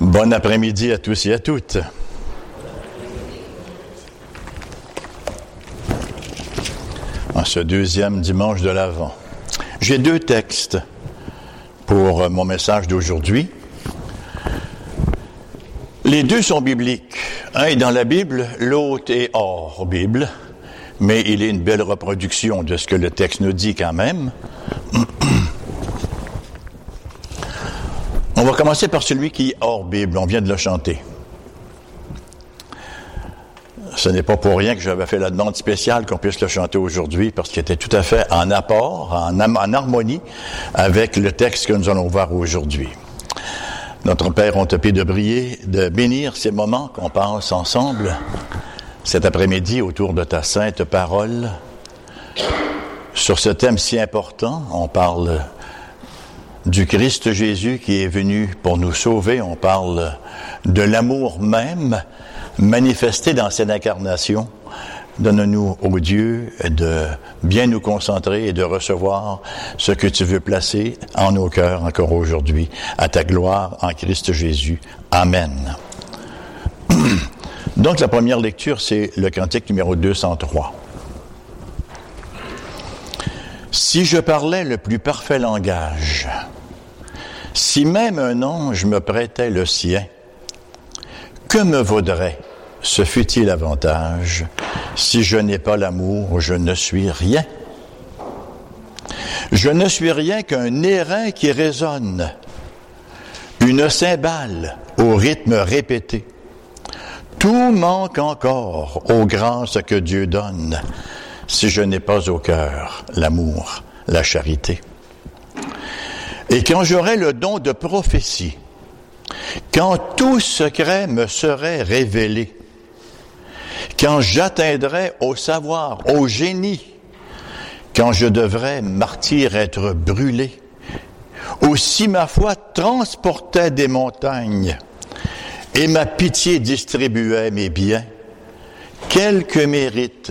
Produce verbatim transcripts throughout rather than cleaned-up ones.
Bon après-midi à tous et à toutes. En ce deuxième dimanche de l'Avent, j'ai deux textes pour mon message d'aujourd'hui. Les deux sont bibliques. Un est dans la Bible, l'autre est hors Bible, mais il est une belle reproduction de ce que le texte nous dit quand même. On va commencer par celui qui est hors Bible. On vient de le chanter. Ce n'est pas pour rien que j'avais fait la demande spéciale qu'on puisse le chanter aujourd'hui, parce qu'il était tout à fait en apport, en, am- en harmonie avec le texte que nous allons voir aujourd'hui. Notre Père, on te prie de briller, de bénir ces moments qu'on passe ensemble cet après-midi autour de ta sainte parole. Sur ce thème si important, on parle du Christ Jésus qui est venu pour nous sauver. On parle de l'amour même manifesté dans cette incarnation. Donne-nous, ô Dieu, de bien nous concentrer et de recevoir ce que tu veux placer en nos cœurs encore aujourd'hui. À ta gloire en Christ Jésus. Amen. Donc la première lecture, c'est le cantique numéro deux cent trois. Si je parlais le plus parfait langage, si même un ange me prêtait le sien, que me vaudrait ce fut-il avantage? Si je n'ai pas l'amour, je ne suis rien. Je ne suis rien qu'un airain qui résonne, une cymbale au rythme répété. Tout manque encore aux grâces que Dieu donne. Si je n'ai pas au cœur l'amour, la charité. Et quand j'aurai le don de prophétie, quand tout secret me serait révélé, quand j'atteindrai au savoir, au génie, quand je devrais martyr être brûlé, ou si ma foi transportait des montagnes et ma pitié distribuait mes biens, quelque mérite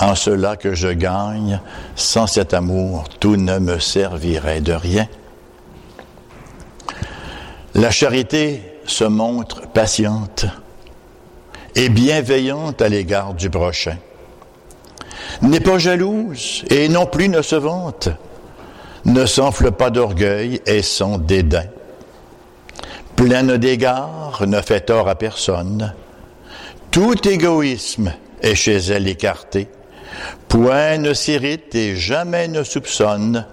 en cela que je gagne, sans cet amour, tout ne me servirait de rien. La charité se montre patiente et bienveillante à l'égard du prochain. N'est pas jalouse et non plus ne se vante, ne s'enfle pas d'orgueil et sans dédain. Pleine d'égards, ne fait tort à personne. Tout égoïsme est chez elle écarté. Point ne s'irrite et jamais ne soupçonne,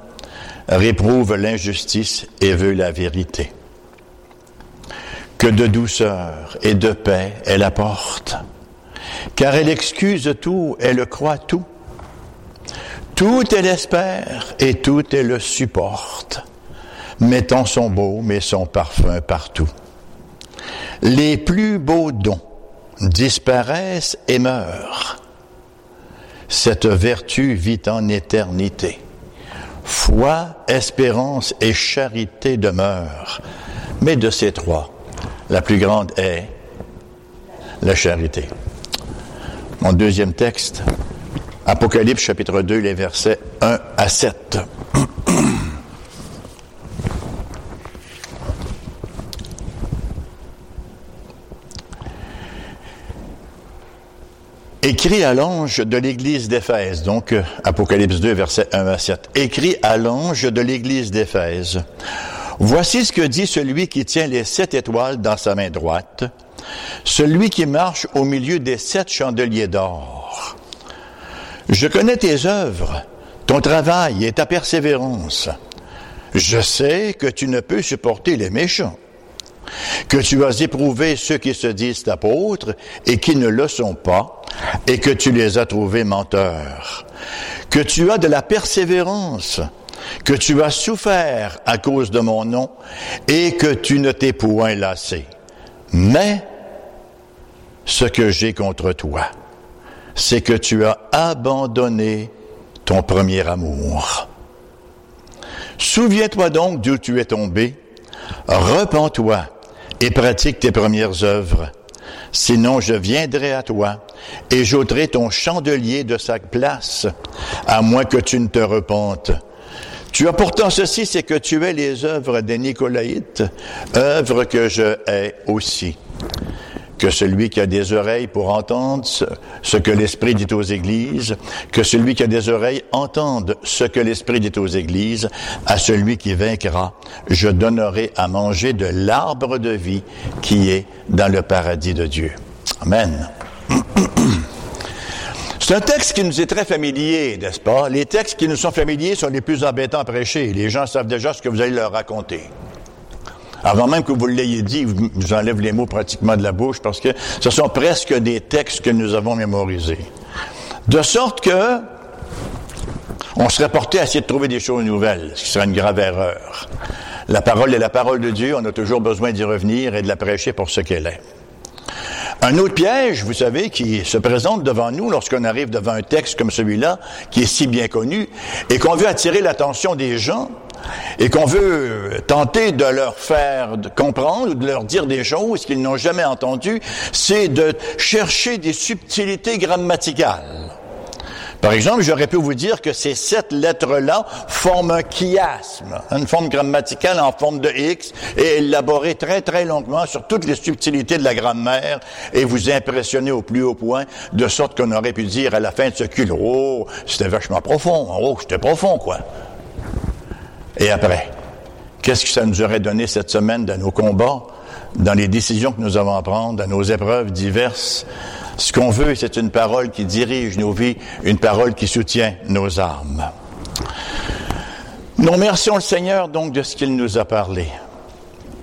réprouve l'injustice et veut la vérité. Que de douceur et de paix elle apporte, car elle excuse tout, elle croit tout. Tout elle espère et tout elle supporte, mettant son baume et son parfum partout. Les plus beaux dons disparaissent et meurent. Cette vertu vit en éternité. Foi, espérance et charité demeurent. Mais de ces trois, la plus grande est la charité. Mon deuxième texte, Apocalypse chapitre deux, les versets un à sept. Écrit à l'ange de l'église d'Éphèse, donc Apocalypse deux, versets un à sept. Écrit à l'ange de l'église d'Éphèse. Voici ce que dit celui qui tient les sept étoiles dans sa main droite, celui qui marche au milieu des sept chandeliers d'or. Je connais tes œuvres, ton travail et ta persévérance. Je sais que tu ne peux supporter les méchants, que tu as éprouvé ceux qui se disent apôtres et qui ne le sont pas, et que tu les as trouvés menteurs, que tu as de la persévérance, que tu as souffert à cause de mon nom, et que tu ne t'es point lassé. Mais ce que j'ai contre toi, c'est que tu as abandonné ton premier amour. Souviens-toi donc d'où tu es tombé, repens-toi et pratique tes premières œuvres. Sinon, je viendrai à toi et j'ôterai ton chandelier de sa place, à moins que tu ne te repentes. Tu as pourtant ceci, c'est que tu hais les œuvres des Nicolaïtes, œuvres que je hais aussi. Que celui qui a des oreilles pour entendre ce que l'Esprit dit aux Églises, que celui qui a des oreilles entende ce que l'Esprit dit aux Églises, à celui qui vaincra, je donnerai à manger de l'arbre de vie qui est dans le paradis de Dieu. Amen. C'est un texte qui nous est très familier, n'est-ce pas? Les textes qui nous sont familiers sont les plus embêtants à prêcher. Les gens savent déjà ce que vous allez leur raconter. Avant même que vous l'ayez dit, vous enlève les mots pratiquement de la bouche parce que ce sont presque des textes que nous avons mémorisés. De sorte que on serait porté à essayer de trouver des choses nouvelles, ce qui serait une grave erreur. La parole est la parole de Dieu, on a toujours besoin d'y revenir et de la prêcher pour ce qu'elle est. Un autre piège, vous savez, qui se présente devant nous lorsqu'on arrive devant un texte comme celui-là, qui est si bien connu, et qu'on veut attirer l'attention des gens, et qu'on veut tenter de leur faire comprendre ou de leur dire des choses qu'ils n'ont jamais entendues, c'est de chercher des subtilités grammaticales. Par exemple, j'aurais pu vous dire que ces sept lettres-là forment un chiasme, une forme grammaticale en forme de X, et élaborée très, très longuement sur toutes les subtilités de la grammaire, et vous impressionner au plus haut point, de sorte qu'on aurait pu dire à la fin de ce culte, « Oh, c'était vachement profond, oh, c'était profond, quoi. » Et après, qu'est-ce que ça nous aurait donné cette semaine dans nos combats, dans les décisions que nous avons à prendre, dans nos épreuves diverses? Ce qu'on veut, c'est une parole qui dirige nos vies, une parole qui soutient nos âmes. Nous remercions le Seigneur, donc, de ce qu'il nous a parlé.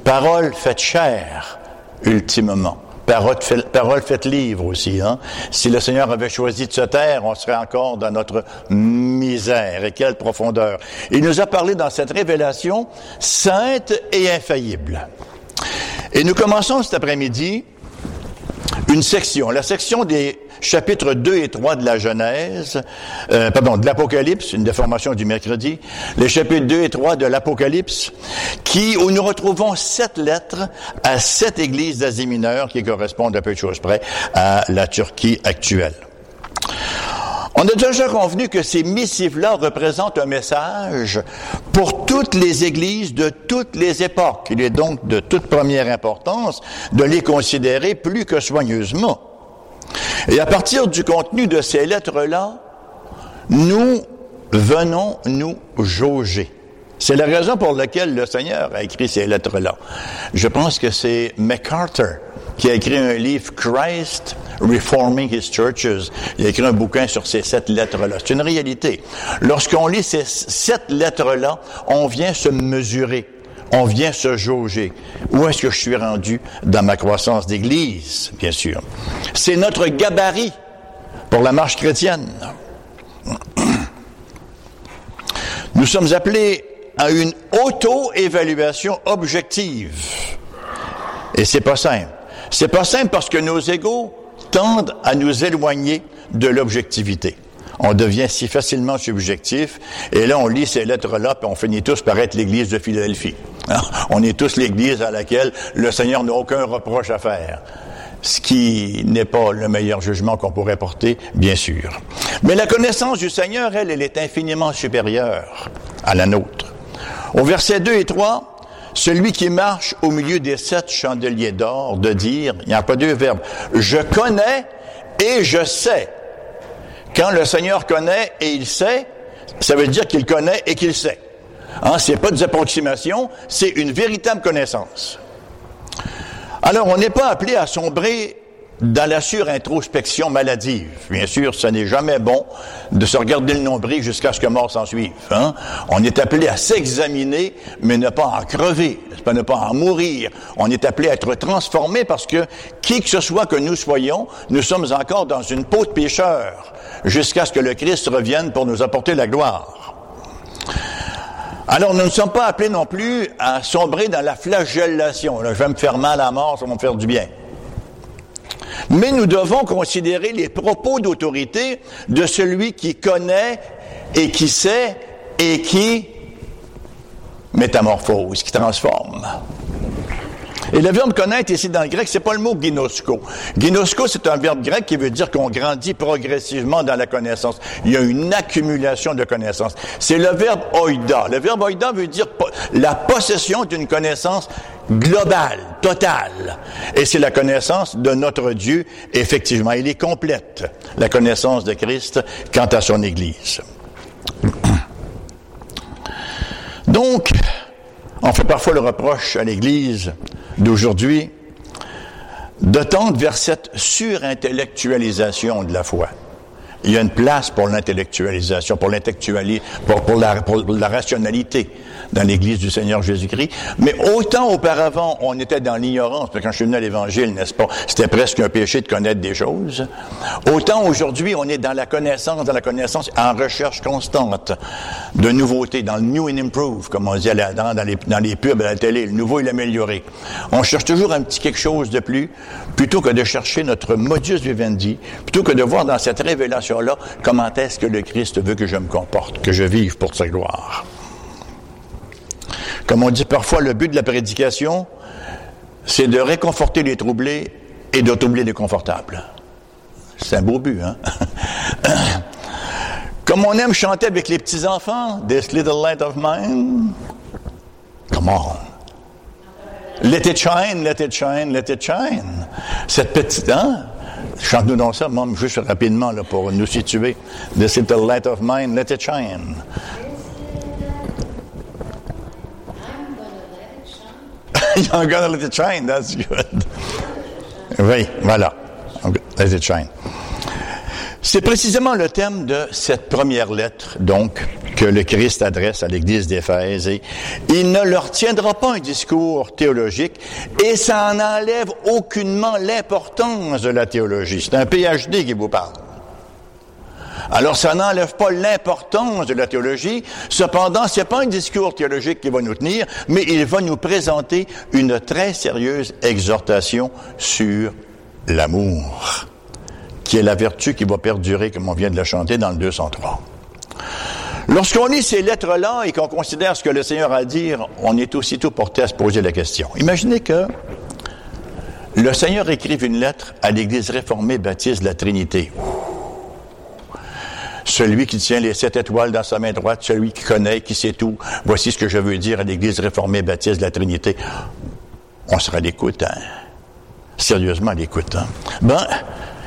Parole faite chair, ultimement. Parole faite, parole faite livre aussi, hein. Si le Seigneur avait choisi de se taire, on serait encore dans notre misère. Et quelle profondeur. Il nous a parlé dans cette révélation sainte et infaillible. Et nous commençons cet après-midi une section, la section des chapitres deux et trois de la Genèse, euh, pardon, de l'Apocalypse, une déformation du mercredi, les chapitres deux et trois de l'Apocalypse, qui, où nous retrouvons sept lettres à sept églises d'Asie mineure qui correspondent à peu de choses près à la Turquie actuelle. On a déjà convenu que ces missives-là représentent un message pour toutes les églises de toutes les époques. Il est donc de toute première importance de les considérer plus que soigneusement. Et à partir du contenu de ces lettres-là, nous venons nous jauger. C'est la raison pour laquelle le Seigneur a écrit ces lettres-là. Je pense que c'est MacArthur qui a écrit un livre, Christ Reforming His Churches. Il a écrit un bouquin sur ces sept lettres-là. C'est une réalité. Lorsqu'on lit ces sept lettres-là, on vient se mesurer, on vient se jauger. Où est-ce que je suis rendu dans ma croissance d'Église, bien sûr. C'est notre gabarit pour la marche chrétienne. Nous sommes appelés à une auto-évaluation objective. Et c'est pas simple. C'est pas simple parce que nos égos tendent à nous éloigner de l'objectivité. On devient si facilement subjectif, et là, on lit ces lettres-là, puis on finit tous par être l'Église de Philadelphie. On est tous l'Église à laquelle le Seigneur n'a aucun reproche à faire. Ce qui n'est pas le meilleur jugement qu'on pourrait porter, bien sûr. Mais la connaissance du Seigneur, elle, elle est infiniment supérieure à la nôtre. Au verset deux et trois, celui qui marche au milieu des sept chandeliers d'or, de dire, il n'y a pas deux verbes, je connais et je sais. Quand le Seigneur connaît et il sait, ça veut dire qu'il connaît et qu'il sait. Hein, ce n'est pas des approximations, c'est une véritable connaissance. Alors, on n'est pas appelé à sombrer dans la surintrospection maladive. Bien sûr, ce n'est jamais bon de se regarder le nombril jusqu'à ce que mort s'en suive. Hein? On est appelé à s'examiner, mais ne pas en crever, ne pas en mourir. On est appelé à être transformé parce que, qui que ce soit que nous soyons, nous sommes encore dans une peau de pécheur jusqu'à ce que le Christ revienne pour nous apporter la gloire. Alors, nous ne sommes pas appelés non plus à sombrer dans la flagellation. Là, je vais me faire mal à la mort, ça va me faire du bien. Mais nous devons considérer les propos d'autorité de celui qui connaît et qui sait et qui métamorphose, qui transforme. Et le verbe connaître ici dans le grec, c'est pas le mot ginosko. Ginosko, c'est un verbe grec qui veut dire qu'on grandit progressivement dans la connaissance. Il y a une accumulation de connaissances. C'est le verbe oida. Le verbe oida veut dire po- la possession d'une connaissance globale, totale. Et c'est la connaissance de notre Dieu, effectivement. Elle est complète, la connaissance de Christ quant à son Église. Donc, on fait parfois le reproche à l'Église d'aujourd'hui de tendre vers cette surintellectualisation de la foi. Il y a une place pour l'intellectualisation, pour l'intellectuali, pour, pour, la, pour la rationalité dans l'Église du Seigneur Jésus-Christ. Mais autant auparavant, on était dans l'ignorance, parce que quand je suis venu à l'Évangile, n'est-ce pas, c'était presque un péché de connaître des choses. Autant aujourd'hui, on est dans la connaissance, dans la connaissance, en recherche constante de nouveautés, dans le new and improve, comme on dit à la, dans, dans, les, dans les pubs à la télé, le nouveau et l'amélioré. On cherche toujours un petit quelque chose de plus, plutôt que de chercher notre modus vivendi, plutôt que de voir dans cette révélation là, comment est-ce que le Christ veut que je me comporte, que je vive pour sa gloire. Comme on dit parfois, le but de la prédication, c'est de réconforter les troublés et de troubler les confortables. C'est un beau but, hein? Comme on aime chanter avec les petits-enfants, « This little light of mine », « Come on ». « Let it shine, let it shine, let it shine ». Cette petite, hein? Chante-nous donc ça, Mom, juste rapidement, là, pour nous situer. « This little light of mine, let it shine. » « I'm gonna let it shine, that's good. » Oui, voilà. « Let it shine. » C'est précisément le thème de cette première lettre, donc, que le Christ adresse à l'Église d'Éphèse. Et il ne leur tiendra pas un discours théologique et ça en enlève aucunement l'importance de la théologie. C'est un P H D qui vous parle. Alors, ça n'enlève pas l'importance de la théologie. Cependant, ce n'est pas un discours théologique qui va nous tenir, mais il va nous présenter une très sérieuse exhortation sur l'amour, qui est la vertu qui va perdurer, comme on vient de la chanter, dans le deux cent trois. Lorsqu'on lit ces lettres-là et qu'on considère ce que le Seigneur a à dire, on est aussitôt porté à se poser la question. Imaginez que le Seigneur écrive une lettre à l'Église réformée baptiste de la Trinité. Celui qui tient les sept étoiles dans sa main droite, celui qui connaît, qui sait tout, voici ce que je veux dire à l'Église réformée baptiste de la Trinité. On sera à l'écoute, hein? Sérieusement à l'écoute, hein? Ben,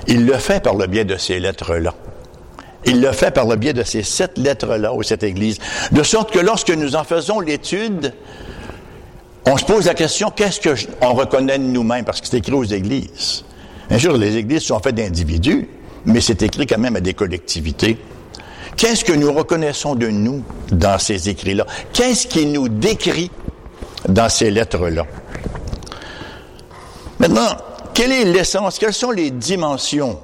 il le fait par le biais de ces lettres-là. Il le fait par le biais de ces sept lettres-là, ou cette Église. De sorte que lorsque nous en faisons l'étude, on se pose la question, qu'est-ce que je, on reconnaît de nous-mêmes? Parce que c'est écrit aux Églises. Bien sûr, les Églises sont faites d'individus, mais c'est écrit quand même à des collectivités. Qu'est-ce que nous reconnaissons de nous dans ces écrits-là? Qu'est-ce qui nous décrit dans ces lettres-là? Maintenant, quelle est l'essence? Quelles sont les dimensions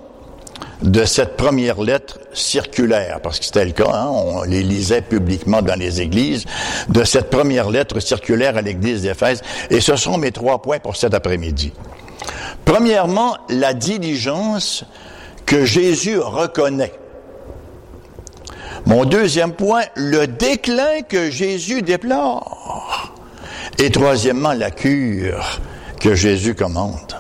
de cette première lettre circulaire, parce que c'était le cas, hein, on les lisait publiquement dans les églises, de cette première lettre circulaire à l'Église d'Éphèse, et ce seront mes trois points pour cet après-midi. Premièrement, la diligence que Jésus reconnaît. Mon deuxième point, le déclin que Jésus déplore. Et troisièmement, la cure que Jésus commande.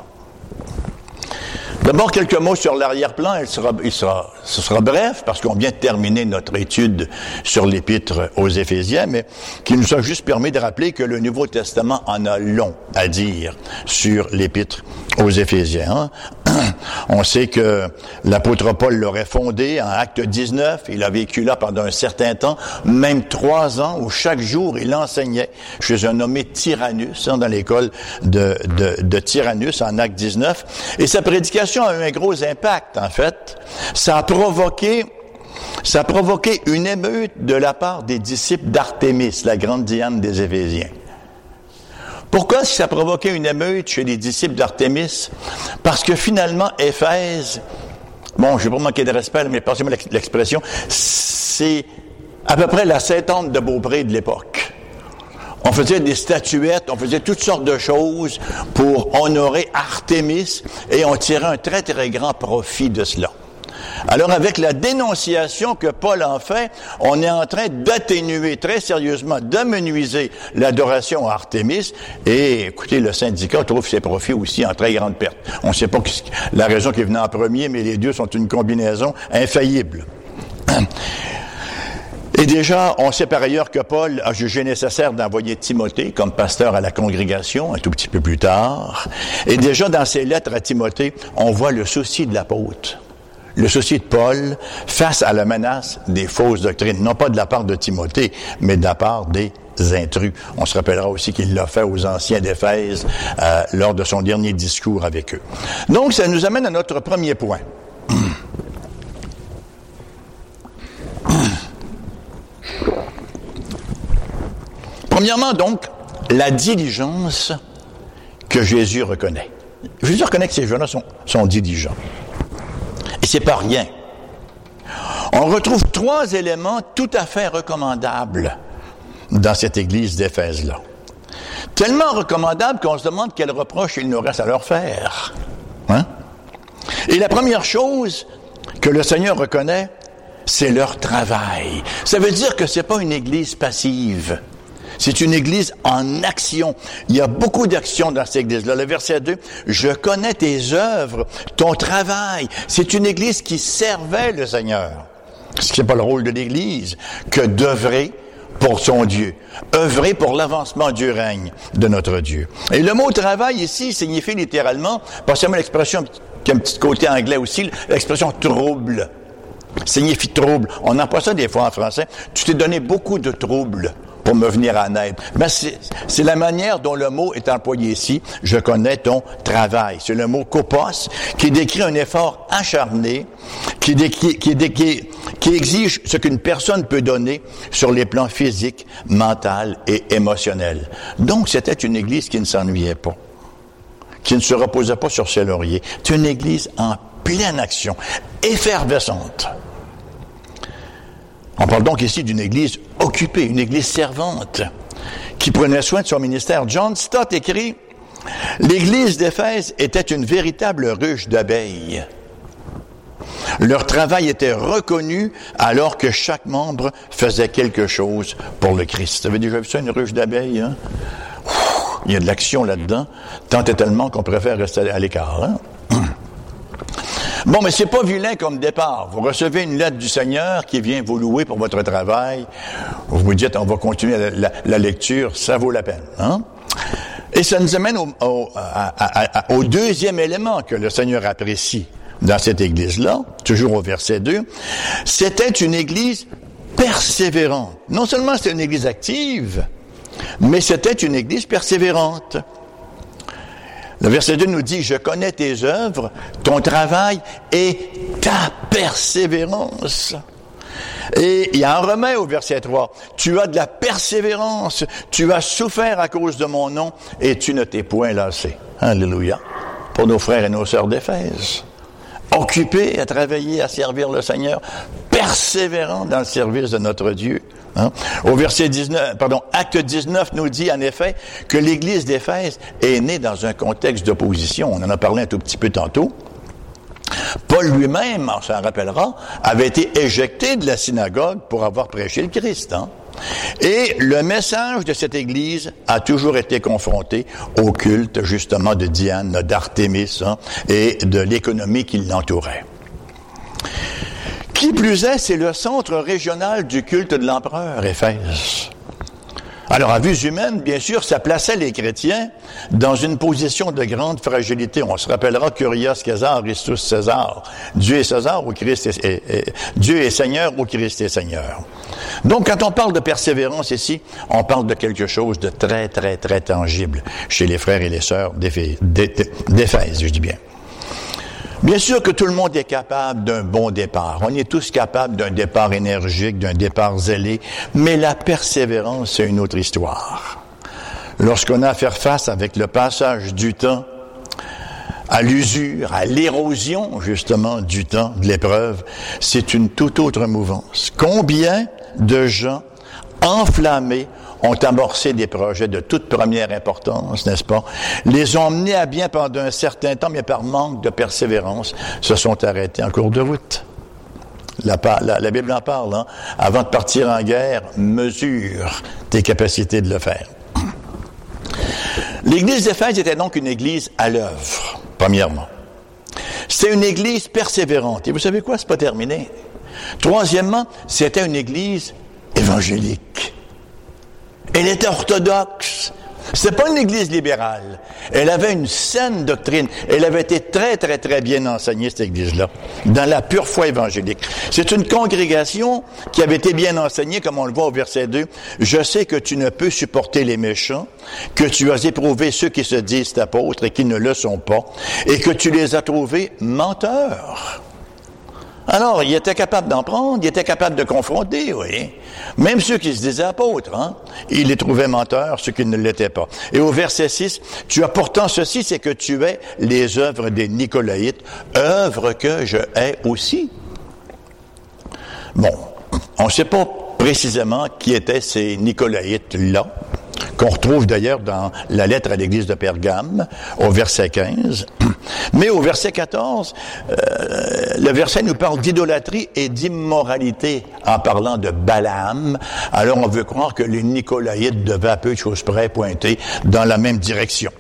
D'abord, quelques mots sur l'arrière-plan. Il sera, il sera, ce sera bref, parce qu'on vient de terminer notre étude sur l'épître aux Éphésiens, mais qui nous a juste permis de rappeler que le Nouveau Testament en a long à dire sur l'épître aux Éphésiens. Hein? On sait que l'apôtre Paul l'aurait fondé en Acte dix-neuf. Il a vécu là pendant un certain temps, même trois ans, où chaque jour, il enseignait chez un nommé Tyrannus, hein, dans l'école de, de, de Tyrannus, en Acte dix-neuf. Et sa prédication a eu un gros impact, en fait. Ça a provoqué, ça a provoqué une émeute de la part des disciples d'Artémis, la grande Diane des Éphésiens. Pourquoi ça a provoqué une émeute chez les disciples d'Artémis? Parce que finalement, Éphèse, bon, je vais pas manquer de respect, mais passez-moi l'expression, c'est à peu près la Sainte-Anne de Beaupré de l'époque. On faisait des statuettes, on faisait toutes sortes de choses pour honorer Artémis et on tirait un très, très grand profit de cela. Alors, avec la dénonciation que Paul en fait, on est en train d'atténuer très sérieusement, d'amenuiser l'adoration à Artémis. Et, écoutez, le syndicat trouve ses profits aussi en très grande perte. On ne sait pas la raison qui est venue en premier, mais les deux sont une combinaison infaillible. Et déjà, on sait par ailleurs que Paul a jugé nécessaire d'envoyer Timothée comme pasteur à la congrégation, un tout petit peu plus tard. Et déjà, dans ses lettres à Timothée, on voit le souci de l'apôtre, le souci de Paul face à la menace des fausses doctrines, non pas de la part de Timothée, mais de la part des intrus. On se rappellera aussi qu'il l'a fait aux anciens d'Éphèse euh, lors de son dernier discours avec eux. Donc, ça nous amène à notre premier point. Premièrement, donc, la diligence que Jésus reconnaît. Jésus reconnaît que ces gens-là sont, sont diligents. Et c'est pas rien. On retrouve trois éléments tout à fait recommandables dans cette église d'Éphèse-là. Tellement recommandables qu'on se demande quels reproches il nous reste à leur faire. Hein? Et la première chose que le Seigneur reconnaît, c'est leur travail. Ça veut dire que c'est pas une église passive. C'est une église en action. Il y a beaucoup d'actions dans cette église-là. Le verset deux, « Je connais tes œuvres, ton travail. » C'est une église qui servait le Seigneur. Ce qui n'est pas le rôle de l'église, que d'œuvrer pour son Dieu, œuvrer pour l'avancement du règne de notre Dieu. Et le mot « travail » ici signifie littéralement, pas seulement l'expression qui a un petit côté anglais aussi, l'expression « trouble ». Signifie « trouble ». On emploie ça des fois en français. « Tu t'es donné beaucoup de troubles » pour me venir en aide. Mais c'est, c'est la manière dont le mot est employé ici. Je connais ton travail. C'est le mot kopos qui décrit un effort acharné, qui, dé, qui, qui, qui, qui exige ce qu'une personne peut donner sur les plans physiques, mental et émotionnel. Donc, c'était une église qui ne s'ennuyait pas, qui ne se reposait pas sur ses lauriers. C'est une église en pleine action, effervescente. On parle donc ici d'une église occupée, une église servante, qui prenait soin de son ministère. John Stott écrit « L'église d'Éphèse était une véritable ruche d'abeilles. Leur travail était reconnu alors que chaque membre faisait quelque chose pour le Christ. » Vous avez déjà vu ça, une ruche d'abeilles, hein? Ouh, il y a de l'action là-dedans, tant et tellement qu'on préfère rester à l'écart, hein? Bon, mais c'est pas vilain comme départ. Vous recevez une lettre du Seigneur qui vient vous louer pour votre travail. Vous vous dites, on va continuer la, la, la lecture, ça vaut la peine. Hein? Et ça nous amène au, au, à, à, à, au deuxième élément que le Seigneur apprécie dans cette église-là, toujours au verset deux. C'était une église persévérante. Non seulement c'était une église active, mais c'était une église persévérante. Le verset deux nous dit « Je connais tes œuvres, ton travail et ta persévérance. » Et il en remet au verset trois. « Tu as de la persévérance, tu as souffert à cause de mon nom et tu ne t'es point lassé. » Alléluia. Pour nos frères et nos sœurs d'Éphèse, occupés à travailler, à servir le Seigneur, persévérants dans le service de notre Dieu. Hein? Au verset dix-neuf, pardon, Acte dix-neuf nous dit en effet que l'Église d'Éphèse est née dans un contexte d'opposition. On en a parlé un tout petit peu tantôt. Paul lui-même, on s'en rappellera, avait été éjecté de la synagogue pour avoir prêché le Christ. Hein? Et le message de cette Église a toujours été confronté au culte, justement, de Diane, d'Artémis, hein, et de l'économie qui l'entourait. Qui plus est, c'est le centre régional du culte de l'empereur, Éphèse. Alors, à vue humaine, bien sûr, ça plaçait les chrétiens dans une position de grande fragilité. On se rappellera Curios César, Christus César. Dieu est César ou Christ est, et, et, Dieu est Seigneur ou Christ est Seigneur. Donc, quand on parle de persévérance ici, on parle de quelque chose de très, très, très tangible chez les frères et les sœurs d'Éphèse, d'Éphèse, je dis bien. Bien sûr que tout le monde est capable d'un bon départ. On est tous capables d'un départ énergique, d'un départ zélé, mais la persévérance, c'est une autre histoire. Lorsqu'on a à faire face avec le passage du temps, à l'usure, à l'érosion, justement, du temps, de l'épreuve, c'est une toute autre mouvance. Combien de gens enflammés ont amorcé des projets de toute première importance, n'est-ce pas? Les ont menés à bien pendant un certain temps, mais par manque de persévérance, se sont arrêtés en cours de route. la, la, la Bible en parle, hein? Avant de partir en guerre, mesure tes capacités de le faire. L'église d'Éphèse était donc une église à l'œuvre, premièrement. C'était une église persévérante. Et vous savez quoi? C'est pas terminé. Troisièmement, c'était une église évangélique. Elle était orthodoxe. C'était pas une église libérale. Elle avait une saine doctrine. Elle avait été très, très, très bien enseignée, cette église-là, dans la pure foi évangélique. C'est une congrégation qui avait été bien enseignée, comme on le voit au verset deux. « Je sais que tu ne peux supporter les méchants, que tu as éprouvé ceux qui se disent apôtres et qui ne le sont pas, et que tu les as trouvés menteurs. » Alors, il était capable d'en prendre, il était capable de confronter, oui. Même ceux qui se disaient apôtres, hein, il les trouvait menteurs, ceux qui ne l'étaient pas. Et au verset six, « Tu as pourtant ceci, c'est que tu hais les œuvres des Nicolaïtes, œuvres que je hais aussi. » Bon, on ne sait pas précisément qui étaient ces Nicolaïtes-là, qu'on retrouve d'ailleurs dans la lettre à l'Église de Pergame, au verset quinze. Mais au verset quatorze, euh, le verset nous parle d'idolâtrie et d'immoralité en parlant de Balaam. Alors on veut croire que les Nicolaïtes devaient à peu de choses près pointer dans la même direction.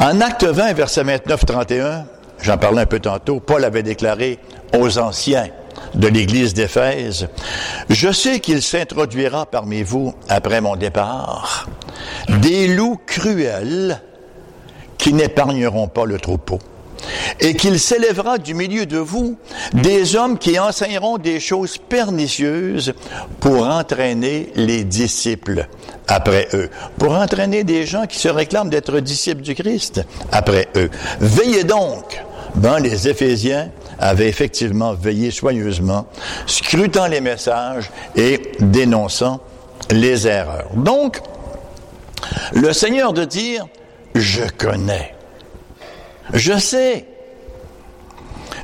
En Actes vingt, verset vingt-neuf à trente et un, j'en parlais un peu tantôt, Paul avait déclaré aux anciens de l'Église d'Éphèse, « Je sais qu'il s'introduira parmi vous, après mon départ, des loups cruels qui n'épargneront pas le troupeau, et qu'il s'élèvera du milieu de vous des hommes qui enseigneront des choses pernicieuses pour entraîner les disciples après eux, pour entraîner des gens qui se réclament d'être disciples du Christ après eux. Veillez donc » Ben, les Éphésiens avaient effectivement veillé soigneusement, scrutant les messages et dénonçant les erreurs. Donc, le Seigneur de dire, je connais, je sais,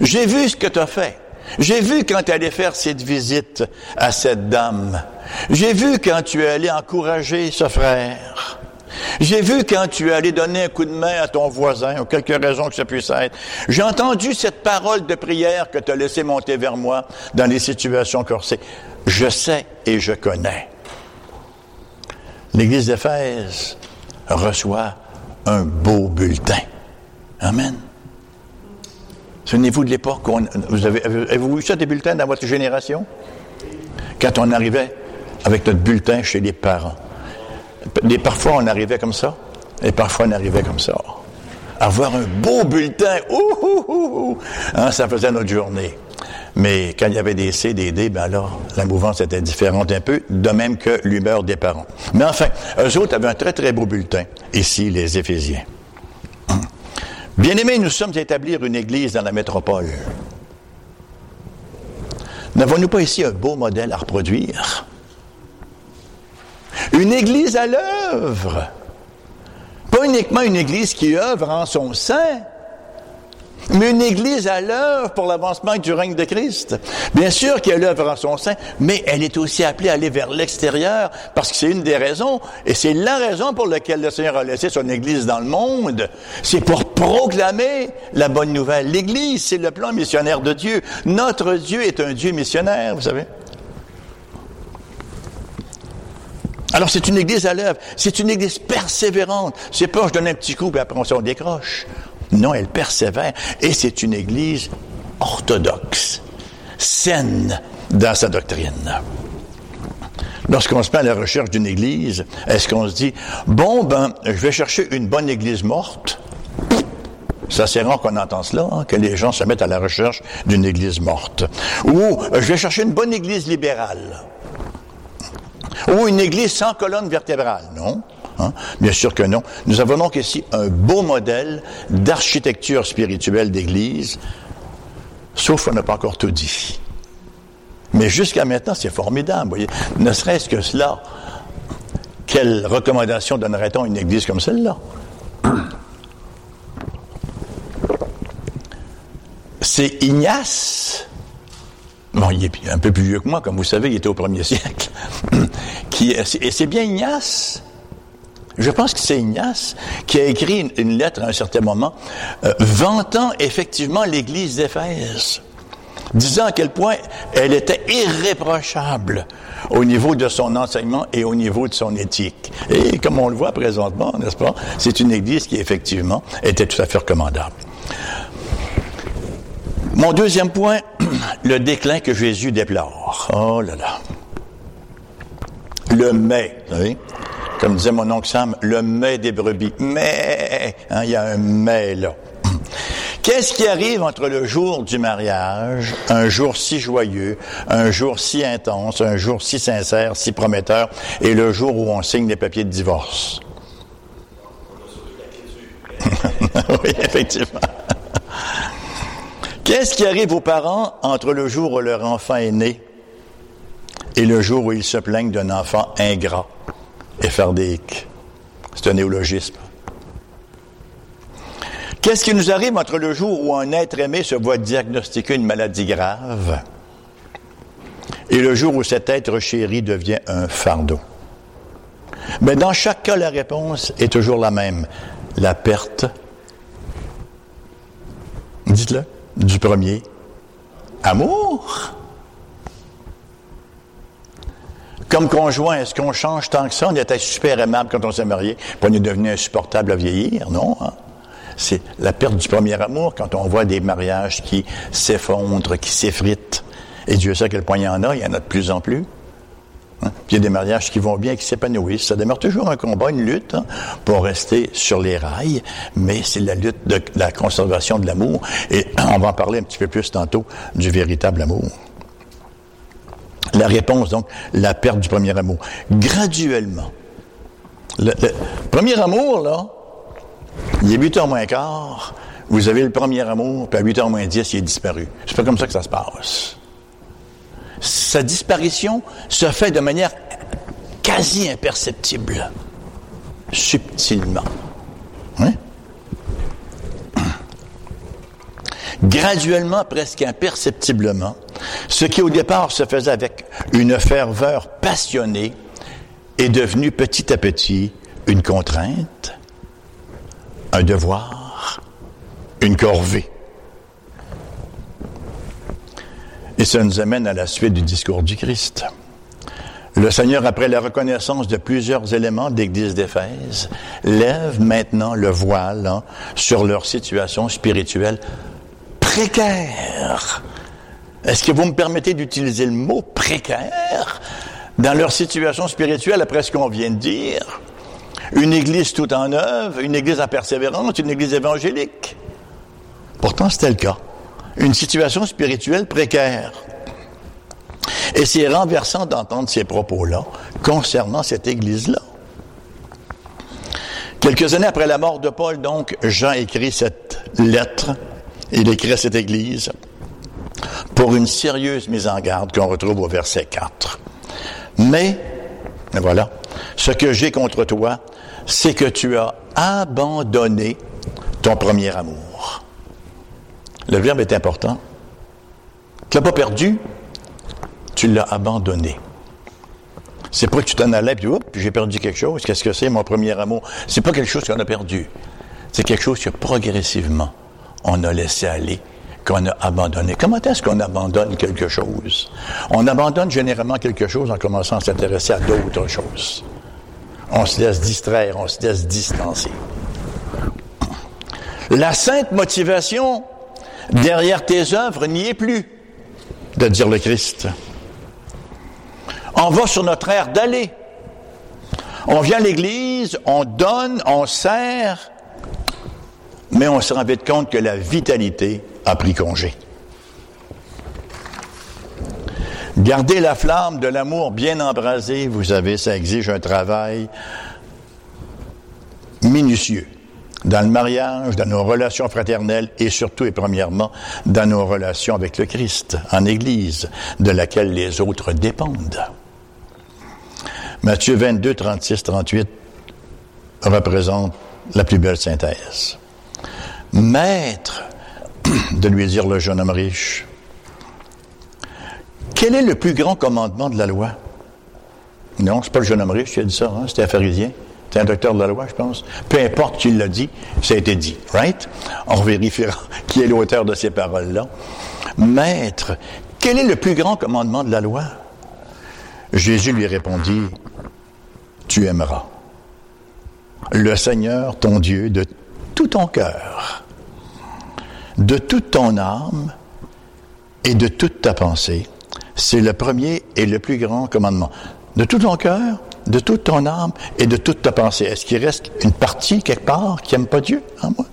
j'ai vu ce que tu as fait, j'ai vu quand tu allais faire cette visite à cette dame, j'ai vu quand tu es allé encourager ce frère. J'ai vu quand tu es allé donner un coup de main à ton voisin, ou quelque raison que ça puisse être. J'ai entendu cette parole de prière que tu as laissée monter vers moi dans les situations corsées. Je sais et je connais. L'Église d'Éphèse reçoit un beau bulletin. Amen. Souvenez-vous de l'époque où on, vous avez, avez-vous eu ça des bulletins dans votre génération? Quand on arrivait avec notre bulletin chez les parents. Et parfois, on arrivait comme ça, et parfois, on arrivait comme ça. Avoir un beau bulletin, ouh, ouh, ouh, hein, ça faisait notre journée. Mais quand il y avait des C, des D, ben là, la mouvance était différente un peu, de même que l'humeur des parents. Mais enfin, eux autres avaient un très, très beau bulletin, ici, les Éphésiens. Bien-aimés, nous sommes à établir une église dans la métropole. N'avons-nous pas ici un beau modèle à reproduire? Une église à l'œuvre. Pas uniquement une église qui œuvre en son sein, mais une église à l'œuvre pour l'avancement du règne de Christ. Bien sûr qu'elle œuvre en son sein, mais elle est aussi appelée à aller vers l'extérieur parce que c'est une des raisons, et c'est la raison pour laquelle le Seigneur a laissé son église dans le monde. C'est pour proclamer la bonne nouvelle. L'église, c'est le plan missionnaire de Dieu. Notre Dieu est un Dieu missionnaire, vous savez. Alors, c'est une église à l'œuvre. C'est une église persévérante. C'est pas, je donne un petit coup, puis après, on s'en décroche. Non, elle persévère. Et c'est une église orthodoxe, saine dans sa doctrine. Lorsqu'on se met à la recherche d'une église, est-ce qu'on se dit, bon, ben, je vais chercher une bonne église morte? Ça, c'est rare qu'on entend cela, hein, que les gens se mettent à la recherche d'une église morte. Ou, je vais chercher une bonne église libérale. Ou une église sans colonne vertébrale, non? Hein? Bien sûr que non. Nous avons donc ici un beau modèle d'architecture spirituelle d'église, sauf qu'on n'a pas encore tout dit. Mais jusqu'à maintenant, c'est formidable, voyez. Ne serait-ce que cela, quelle recommandation donnerait-on à une église comme celle-là? C'est Ignace. Bon, il est un peu plus vieux que moi, comme vous savez, il était au premier siècle. qui, et c'est bien Ignace, je pense que c'est Ignace, qui a écrit une, une lettre à un certain moment, euh, vantant effectivement l'Église d'Éphèse. disant à quel point elle était irréprochable au niveau de son enseignement et au niveau de son éthique. Et comme on le voit présentement, n'est-ce pas, c'est une Église qui, effectivement, était tout à fait recommandable. Mon deuxième point, le déclin que Jésus déplore. Oh là là. Le mais, vous savez, comme disait mon oncle Sam, le mais des brebis. Mais, hein, il y a un mais là. Qu'est-ce qui arrive entre le jour du mariage, un jour si joyeux, un jour si intense, un jour si sincère, si prometteur, et le jour où on signe les papiers de divorce? Oui, effectivement. Qu'est-ce qui arrive aux parents entre le jour où leur enfant est né et le jour où ils se plaignent d'un enfant ingrat et fardique? C'est un néologisme. Qu'est-ce qui nous arrive entre le jour où un être aimé se voit diagnostiquer une maladie grave et le jour où cet être chéri devient un fardeau? Mais dans chaque cas, la réponse est toujours la même. La perte, dites-le, du premier amour. Comme conjoint, est-ce qu'on change tant que ça? On était super aimable quand on s'est marié, puis on est devenu insupportable à vieillir, non? Hein? C'est la perte du premier amour quand on voit des mariages qui s'effondrent, qui s'effritent. Et Dieu sait à quel point il y en a, il y en a de plus en plus. Hein? Puis il y a des mariages qui vont bien, qui s'épanouissent. Ça demeure toujours un combat, une lutte, hein, pour rester sur les rails, mais c'est la lutte de la conservation de l'amour. Et on va en parler un petit peu plus tantôt du véritable amour. La réponse, donc, la perte du premier amour. Graduellement. Le, le premier amour, là, il est huit heures moins quart, vous avez le premier amour, puis à huit heures moins dix, il est disparu. C'est pas comme ça que ça se passe. Sa disparition se fait de manière quasi imperceptible, subtilement. Hein? Graduellement, presque imperceptiblement, ce qui au départ se faisait avec une ferveur passionnée est devenu petit à petit une contrainte, un devoir, une corvée. Et ça nous amène à la suite du discours du Christ. Le Seigneur, après la reconnaissance de plusieurs éléments de l'Église d'Éphèse, lève maintenant le voile, hein, sur leur situation spirituelle précaire. Est-ce que vous me permettez d'utiliser le mot précaire dans leur situation spirituelle après ce qu'on vient de dire? Une Église toute en œuvre, une Église en persévérance, une Église évangélique. Pourtant, c'était le cas. Une situation spirituelle précaire. Et c'est renversant d'entendre ces propos-là concernant cette Église-là. Quelques années après la mort de Paul, donc, Jean écrit cette lettre. Il écrit à cette Église pour une sérieuse mise en garde qu'on retrouve au verset quatre. Mais, voilà, ce que j'ai contre toi, c'est que tu as abandonné ton premier amour. Le verbe est important. Tu ne l'as pas perdu, tu l'as abandonné. C'est pas que tu t'en allais, puis, oups, puis j'ai perdu quelque chose. Qu'est-ce que c'est, mon premier amour? C'est pas quelque chose qu'on a perdu. C'est quelque chose que progressivement, on a laissé aller, qu'on a abandonné. Comment est-ce qu'on abandonne quelque chose? On abandonne généralement quelque chose en commençant à s'intéresser à d'autres choses. On se laisse distraire, on se laisse distancer. La sainte motivation derrière tes œuvres n'y est plus, de dire le Christ. On va sur notre aire d'aller. On vient à l'Église, on donne, on sert, mais on se rend vite compte que la vitalité a pris congé. Garder la flamme de l'amour bien embrasée, vous savez, ça exige un travail minutieux dans le mariage, dans nos relations fraternelles et surtout et premièrement dans nos relations avec le Christ en Église, de laquelle les autres dépendent. Matthieu vingt-deux, trente-six, trente-huit représente la plus belle synthèse. « Maître » de lui dire le jeune homme riche, « Quel est le plus grand commandement de la loi? » Non, c'est pas le jeune homme riche qui a dit ça, hein? C'était un pharisien. C'est un docteur de la loi, je pense. Peu importe qui l'a dit, ça a été dit. Right? On vérifiera qui est l'auteur de ces paroles-là. Maître, quel est le plus grand commandement de la loi? Jésus lui répondit, tu aimeras le Seigneur, ton Dieu, de tout ton cœur, de toute ton âme et de toute ta pensée. C'est le premier et le plus grand commandement. De tout ton cœur, de toute ton âme et de toute ta pensée. Est-ce qu'il reste une partie, quelque part, qui n'aime pas Dieu en moi?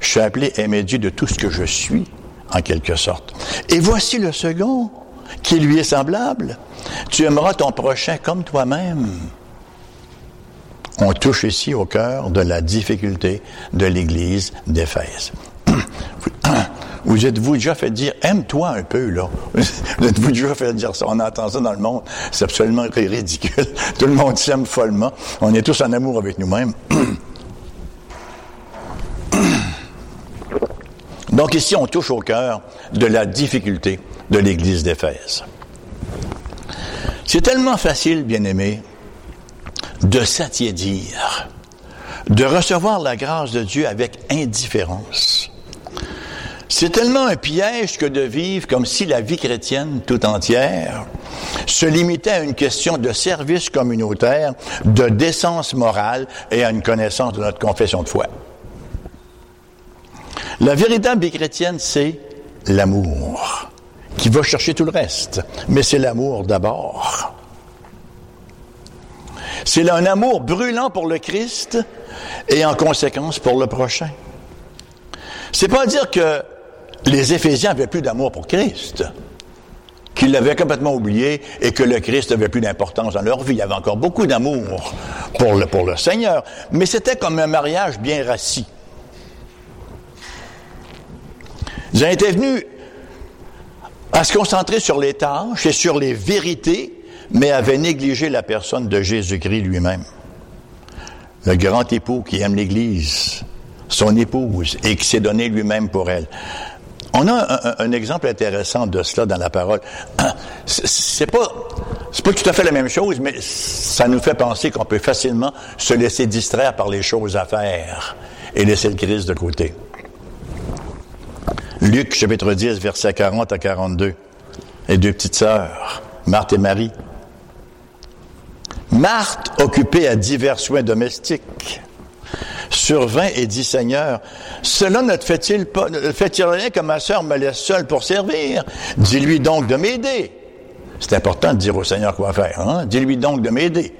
Je suis appelé à aimer Dieu de tout ce que je suis, en quelque sorte. Et voici le second, qui lui est semblable. Tu aimeras ton prochain comme toi-même. On touche ici au cœur de la difficulté de l'Église d'Éphèse. Vous êtes-vous déjà fait dire, aime-toi un peu, là. Vous êtes-vous déjà fait dire ça? On entend ça dans le monde. C'est absolument ridicule. Tout le monde s'aime follement. On est tous en amour avec nous-mêmes. Donc ici, on touche au cœur de la difficulté de l'Église d'Éphèse. C'est tellement facile, bien-aimés, de s'attiédir, de recevoir la grâce de Dieu avec indifférence. C'est tellement un piège que de vivre comme si la vie chrétienne tout entière se limitait à une question de service communautaire, de décence morale et à une connaissance de notre confession de foi. La véritable vie chrétienne, c'est l'amour, qui va chercher tout le reste, mais c'est l'amour d'abord. C'est un amour brûlant pour le Christ et en conséquence pour le prochain. C'est pas dire que les Éphésiens n'avaient plus d'amour pour Christ, qu'ils l'avaient complètement oublié et que le Christ n'avait plus d'importance dans leur vie. Il y avait encore beaucoup d'amour pour le, pour le Seigneur, mais c'était comme un mariage bien rassis. Ils ont été venus à se concentrer sur les tâches et sur les vérités, mais avait négligé la personne de Jésus-Christ lui-même. Le grand époux qui aime l'Église, son épouse, et qui s'est donné lui-même pour elle. On a un, un, un exemple intéressant de cela dans la parole. C'est pas, c'est pas tout à fait la même chose, mais ça nous fait penser qu'on peut facilement se laisser distraire par les choses à faire et laisser le Christ de côté. Luc, chapitre dix, versets quarante à quarante-deux. Les deux petites sœurs, Marthe et Marie. Marthe, occupée à divers soins domestiques, survint et dit, « Seigneur, cela ne te fait-il pas, ne te fait-il rien que ma sœur me laisse seule pour servir? Dis-lui donc de m'aider. » C'est important de dire au Seigneur quoi faire, hein? « Dis-lui donc de m'aider. »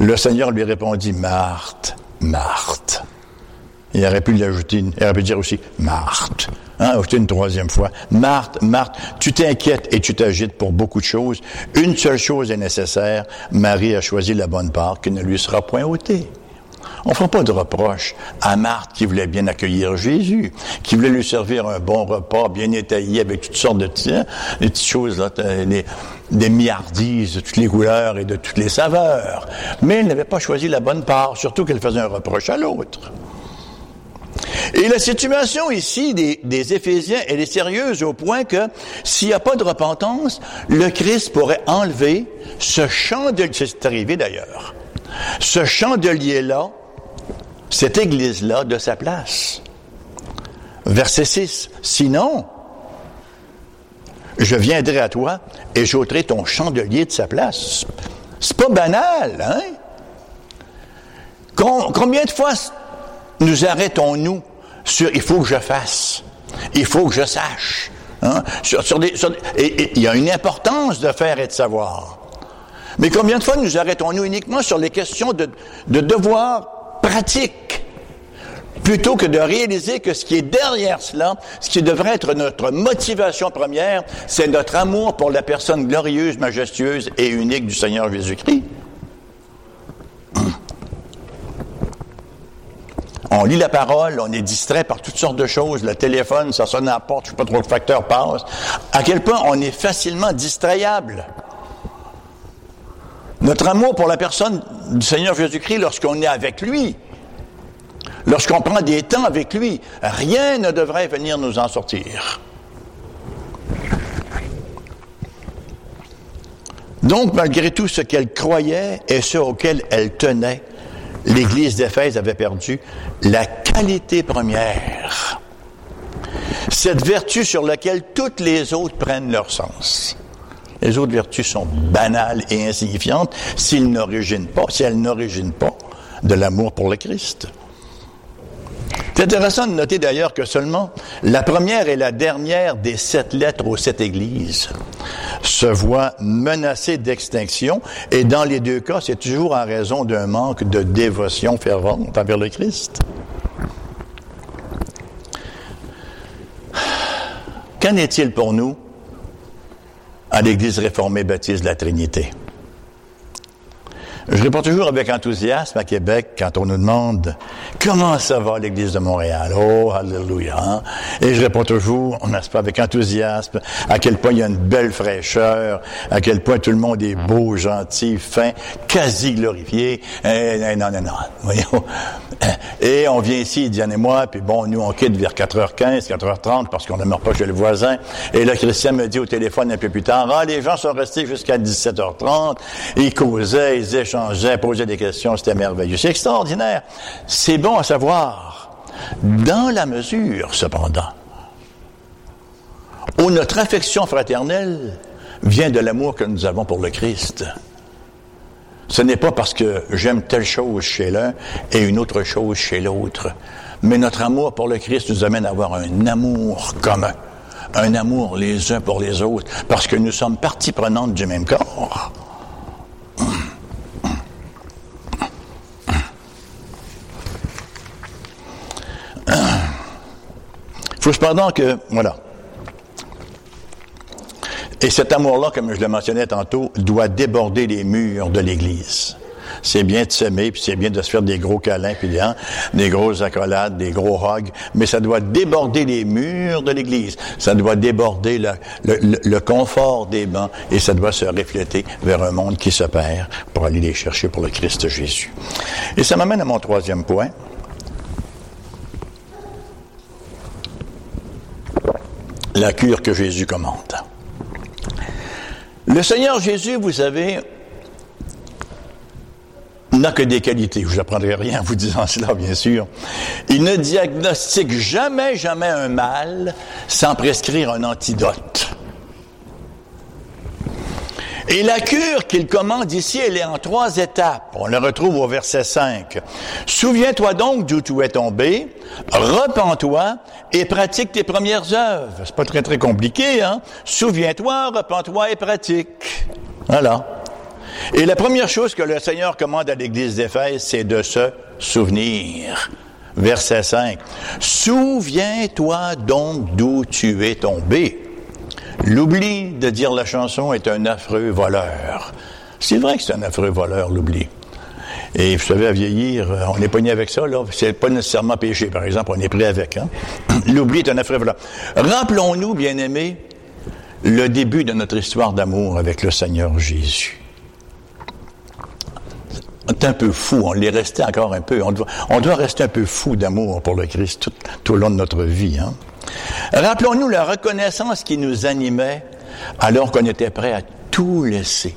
Le Seigneur lui répondit, « Marthe, Marthe. » Il aurait pu l'ajouter, il aurait pu dire aussi, « Marthe. » Hein, ajouter une troisième fois. Marthe, Marthe, tu t'inquiètes et tu t'agites pour beaucoup de choses. Une seule chose est nécessaire. Marie a choisi la bonne part qui ne lui sera point ôtée. On ne fera pas de reproche à Marthe qui voulait bien accueillir Jésus, qui voulait lui servir un bon repas bien étayé avec toutes sortes de petits, hein, des petites choses, là, des, des milliardises de toutes les couleurs et de toutes les saveurs. Mais elle n'avait pas choisi la bonne part, surtout qu'elle faisait un reproche à l'autre. Et la situation ici des, des Éphésiens, elle est sérieuse au point que s'il n'y a pas de repentance, le Christ pourrait enlever ce chandelier, c'est arrivé d'ailleurs, ce chandelier-là, cette église-là de sa place. Verset six, « Sinon, je viendrai à toi et j'ôterai ton chandelier de sa place. » C'est pas banal, hein? Con, combien de fois nous arrêtons-nous sur « il faut que je fasse »,« il faut que je sache hein? ». Sur, sur des, sur des, et, et, il y a une importance de faire et de savoir. Mais combien de fois nous arrêtons-nous uniquement sur les questions de, de devoirs pratiques, plutôt que de réaliser que ce qui est derrière cela, ce qui devrait être notre motivation première, c'est notre amour pour la personne glorieuse, majestueuse et unique du Seigneur Jésus-Christ. On lit la parole, on est distrait par toutes sortes de choses, le téléphone, ça sonne à la porte, je ne sais pas trop, le facteur passe. À quel point on est facilement distrayable. Notre amour pour la personne du Seigneur Jésus-Christ, lorsqu'on est avec lui, lorsqu'on prend des temps avec lui, rien ne devrait venir nous en sortir. Donc, malgré tout ce qu'elle croyait et ce auquel elle tenait, l'Église d'Éphèse avait perdu la qualité première, cette vertu sur laquelle toutes les autres prennent leur sens. Les autres vertus sont banales et insignifiantes s'ils n'originent pas, si elles n'originent pas de l'amour pour le Christ. C'est intéressant de noter d'ailleurs que seulement la première et la dernière des sept lettres aux sept églises se voient menacées d'extinction, et dans les deux cas, c'est toujours en raison d'un manque de dévotion fervente envers le Christ. Qu'en est-il pour nous à l'Église réformée baptiste de la Trinité? Je réponds toujours avec enthousiasme à Québec quand on nous demande « Comment ça va l'Église de Montréal? » Oh, alléluia! Et je réponds toujours, on n'espère avec enthousiasme, à quel point il y a une belle fraîcheur, à quel point tout le monde est beau, gentil, fin, quasi glorifié. Et, non, non, non, voyons. Et on vient ici, Diane et moi, puis bon, nous on quitte vers quatre heures quinze, quatre heures trente, parce qu'on ne meurt pas chez le voisin. Et là, Christian me dit au téléphone un peu plus tard, « Ah, les gens sont restés jusqu'à dix-sept heures trente, ils causaient, ils échangeaient, j'ai posé des questions, c'était merveilleux. C'est extraordinaire. C'est bon à savoir. Dans la mesure, cependant, où notre affection fraternelle vient de l'amour que nous avons pour le Christ. Ce n'est pas parce que j'aime telle chose chez l'un et une autre chose chez l'autre. Mais notre amour pour le Christ nous amène à avoir un amour commun, un amour les uns pour les autres, parce que nous sommes partie prenante du même corps. Il faut cependant que, voilà, et cet amour-là, comme je le mentionnais tantôt, doit déborder les murs de l'Église. C'est bien de s'aimer, puis c'est bien de se faire des gros câlins, puis hein, des grosses accolades, des gros hugs, mais ça doit déborder les murs de l'Église. Ça doit déborder le, le, le, le confort des bancs, et ça doit se refléter vers un monde qui se perd pour aller les chercher pour le Christ Jésus. Et ça m'amène à mon troisième point. La cure que Jésus commande. Le Seigneur Jésus, vous savez, n'a que des qualités. Je n'apprendrai rien en vous disant cela, bien sûr. Il ne diagnostique jamais, jamais un mal sans prescrire un antidote. Et la cure qu'il commande ici, elle est en trois étapes. On le retrouve au verset cinq. « Souviens-toi donc d'où tu es tombé, repens-toi et pratique tes premières œuvres. » C'est pas très, très compliqué, hein? « Souviens-toi, repens-toi et pratique. » Voilà. Et la première chose que le Seigneur commande à l'Église d'Éphèse, c'est de se souvenir. Verset cinq. « Souviens-toi donc d'où tu es tombé. » L'oubli, de dire la chanson, est un affreux voleur. C'est vrai que c'est un affreux voleur, l'oubli. Et vous savez, à vieillir, on est pogné avec ça, là. C'est pas nécessairement péché, par exemple, on est pris avec, hein. L'oubli est un affreux voleur. Rappelons-nous, bien-aimés, le début de notre histoire d'amour avec le Seigneur Jésus. C'est un peu fou, on l'est resté encore un peu. On doit, on doit rester un peu fou d'amour pour le Christ tout, tout au long de notre vie, hein. Rappelons-nous la reconnaissance qui nous animait alors qu'on était prêt à tout laisser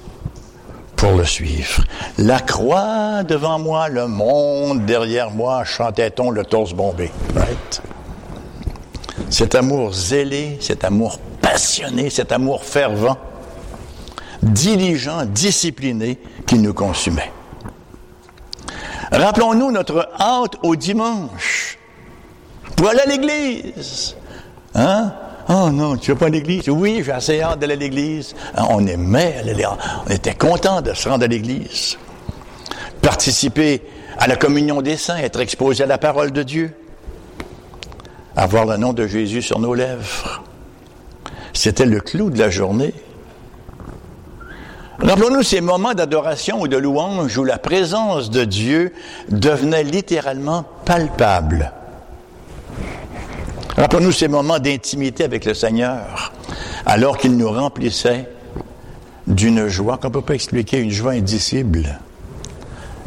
pour le suivre. La croix devant moi, le monde derrière moi, chantait-on le torse bombé. Right? Cet amour zélé, cet amour passionné, cet amour fervent, diligent, discipliné, qui nous consumait. Rappelons-nous notre hâte au dimanche. Pour aller à l'église. Hein? Oh non, tu veux pas à l'église? Oui, j'ai assez hâte d'aller à l'église. On aimait aller, on était content de se rendre à l'église. Participer à la communion des saints, être exposé à la parole de Dieu. Avoir le nom de Jésus sur nos lèvres. C'était le clou de la journée. Rappelons-nous ces moments d'adoration ou de louange où la présence de Dieu devenait littéralement palpable. Rappelons-nous ces moments d'intimité avec le Seigneur, alors qu'il nous remplissait d'une joie qu'on ne peut pas expliquer, une joie indicible,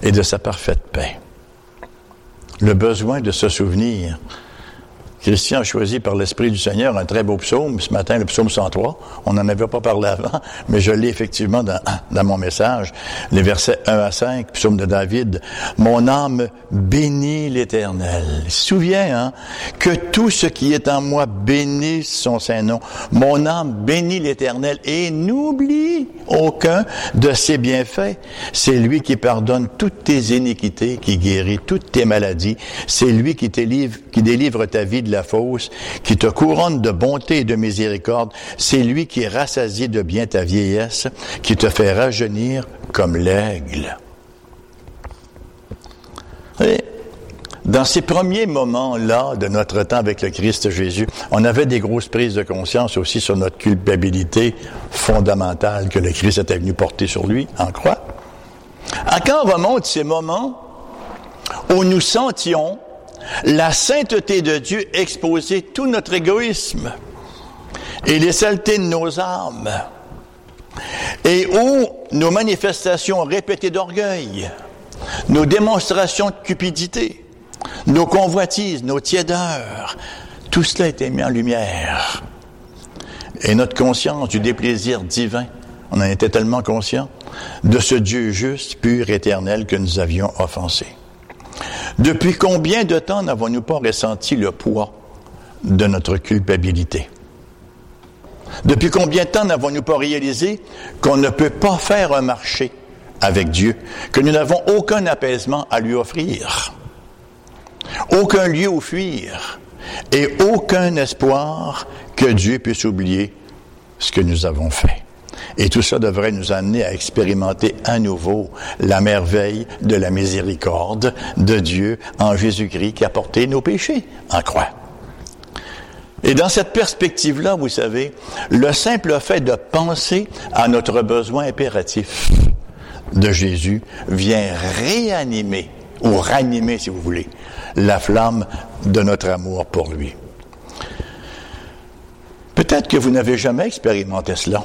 et de sa parfaite paix. Le besoin de se souvenir Christian a choisi par l'Esprit du Seigneur un très beau psaume, ce matin, le psaume cent trois. On n'en avait pas parlé avant, mais je l'ai effectivement dans, dans mon message. Les versets un à cinq, psaume de David. « Mon âme bénit l'Éternel. » Souviens, hein, que tout ce qui est en moi bénisse son Saint-Nom. « Mon âme bénit l'Éternel et n'oublie aucun de ses bienfaits. C'est lui qui pardonne toutes tes iniquités, qui guérit toutes tes maladies. C'est lui qui délivre, qui délivre ta vie de la fausse, qui te couronne de bonté et de miséricorde. C'est lui qui rassasie de bien ta vieillesse, qui te fait rajeunir comme l'aigle. » Et dans ces premiers moments-là de notre temps avec le Christ Jésus, on avait des grosses prises de conscience aussi sur notre culpabilité fondamentale que le Christ était venu porter sur lui, en croix. À quand remontent ces moments où nous sentions la sainteté de Dieu exposer tout notre égoïsme et les saletés de nos âmes, et où nos manifestations répétées d'orgueil, nos démonstrations de cupidité, nos convoitises, nos tiédeurs, tout cela était mis en lumière. Et notre conscience du déplaisir divin, on en était tellement conscient, de ce Dieu juste, pur, éternel que nous avions offensé. Depuis combien de temps n'avons-nous pas ressenti le poids de notre culpabilité? Depuis combien de temps n'avons-nous pas réalisé qu'on ne peut pas faire un marché avec Dieu, que nous n'avons aucun apaisement à lui offrir, aucun lieu où fuir et aucun espoir que Dieu puisse oublier ce que nous avons fait? Et tout ça devrait nous amener à expérimenter à nouveau la merveille de la miséricorde de Dieu en Jésus-Christ qui a porté nos péchés en croix. Et dans cette perspective-là, vous savez, le simple fait de penser à notre besoin impératif de Jésus vient réanimer, ou ranimer si vous voulez, la flamme de notre amour pour lui. Peut-être que vous n'avez jamais expérimenté cela.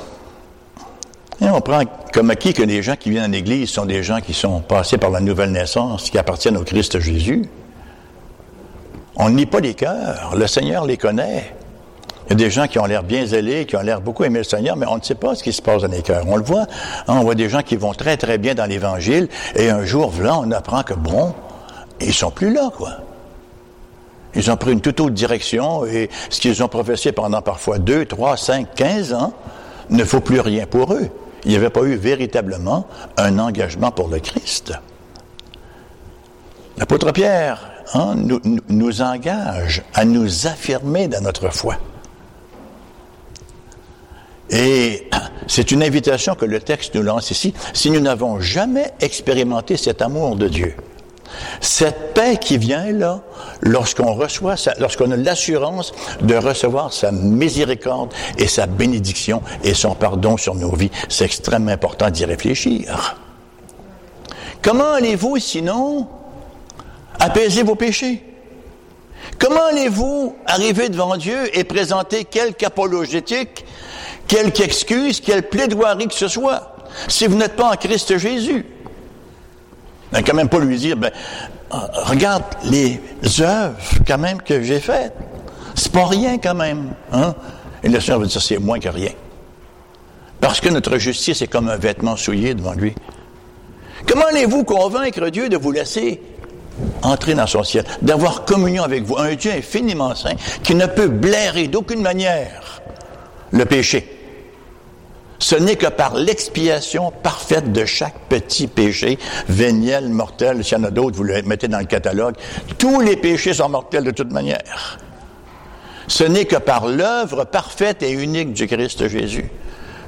Et on prend comme acquis que les gens qui viennent en Église sont des gens qui sont passés par la nouvelle naissance, qui appartiennent au Christ Jésus. On ne nie pas les cœurs. Le Seigneur les connaît. Il y a des gens qui ont l'air bien zélés, qui ont l'air beaucoup aimer le Seigneur, mais on ne sait pas ce qui se passe dans les cœurs. On le voit. On voit des gens qui vont très, très bien dans l'Évangile, et un jour, là, on apprend que, bon, ils sont plus là, quoi. Ils ont pris une toute autre direction, et ce qu'ils ont professé pendant parfois deux, trois, cinq, quinze ans, ne vaut plus rien pour eux. Il n'y avait pas eu véritablement un engagement pour le Christ. L'apôtre Pierre, hein, nous, nous engage à nous affirmer dans notre foi. Et c'est une invitation que le texte nous lance ici. Si nous n'avons jamais expérimenté cet amour de Dieu, cette paix qui vient là, lorsqu'on reçoit, sa, lorsqu'on a l'assurance de recevoir sa miséricorde et sa bénédiction et son pardon sur nos vies, c'est extrêmement important d'y réfléchir. Comment allez-vous sinon apaiser vos péchés? Comment allez-vous arriver devant Dieu et présenter quelque apologétique, quelque excuse, quelle plaidoirie que ce soit, si vous n'êtes pas en Christ Jésus? On n'a quand même pas lui dire, ben, regarde les œuvres quand même que j'ai faites. C'est pas rien quand même, hein? Et le Seigneur va dire, c'est moins que rien. Parce que notre justice est comme un vêtement souillé devant lui. Comment allez-vous convaincre Dieu de vous laisser entrer dans son ciel, d'avoir communion avec vous? Un Dieu infiniment saint qui ne peut blairer d'aucune manière le péché. Ce n'est que par l'expiation parfaite de chaque petit péché, véniel, mortel, s'il y en a d'autres, vous le mettez dans le catalogue. Tous les péchés sont mortels de toute manière. Ce n'est que par l'œuvre parfaite et unique du Christ Jésus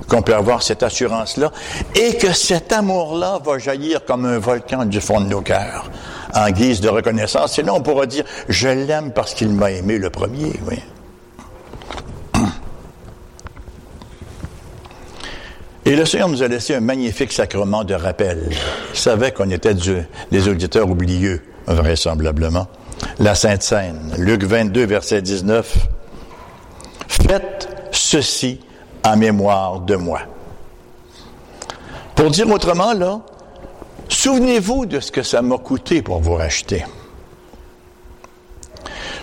qu'on peut avoir cette assurance-là, et que cet amour-là va jaillir comme un volcan du fond de nos cœurs, en guise de reconnaissance. Sinon, on pourra dire, je l'aime parce qu'il m'a aimé le premier, oui. Et le Seigneur nous a laissé un magnifique sacrement de rappel. Il savait qu'on était du, des auditeurs oublieux, vraisemblablement. La Sainte Seine, Luc vingt-deux, verset dix-neuf. « Faites ceci en mémoire de moi. » Pour dire autrement, là, souvenez-vous de ce que ça m'a coûté pour vous racheter.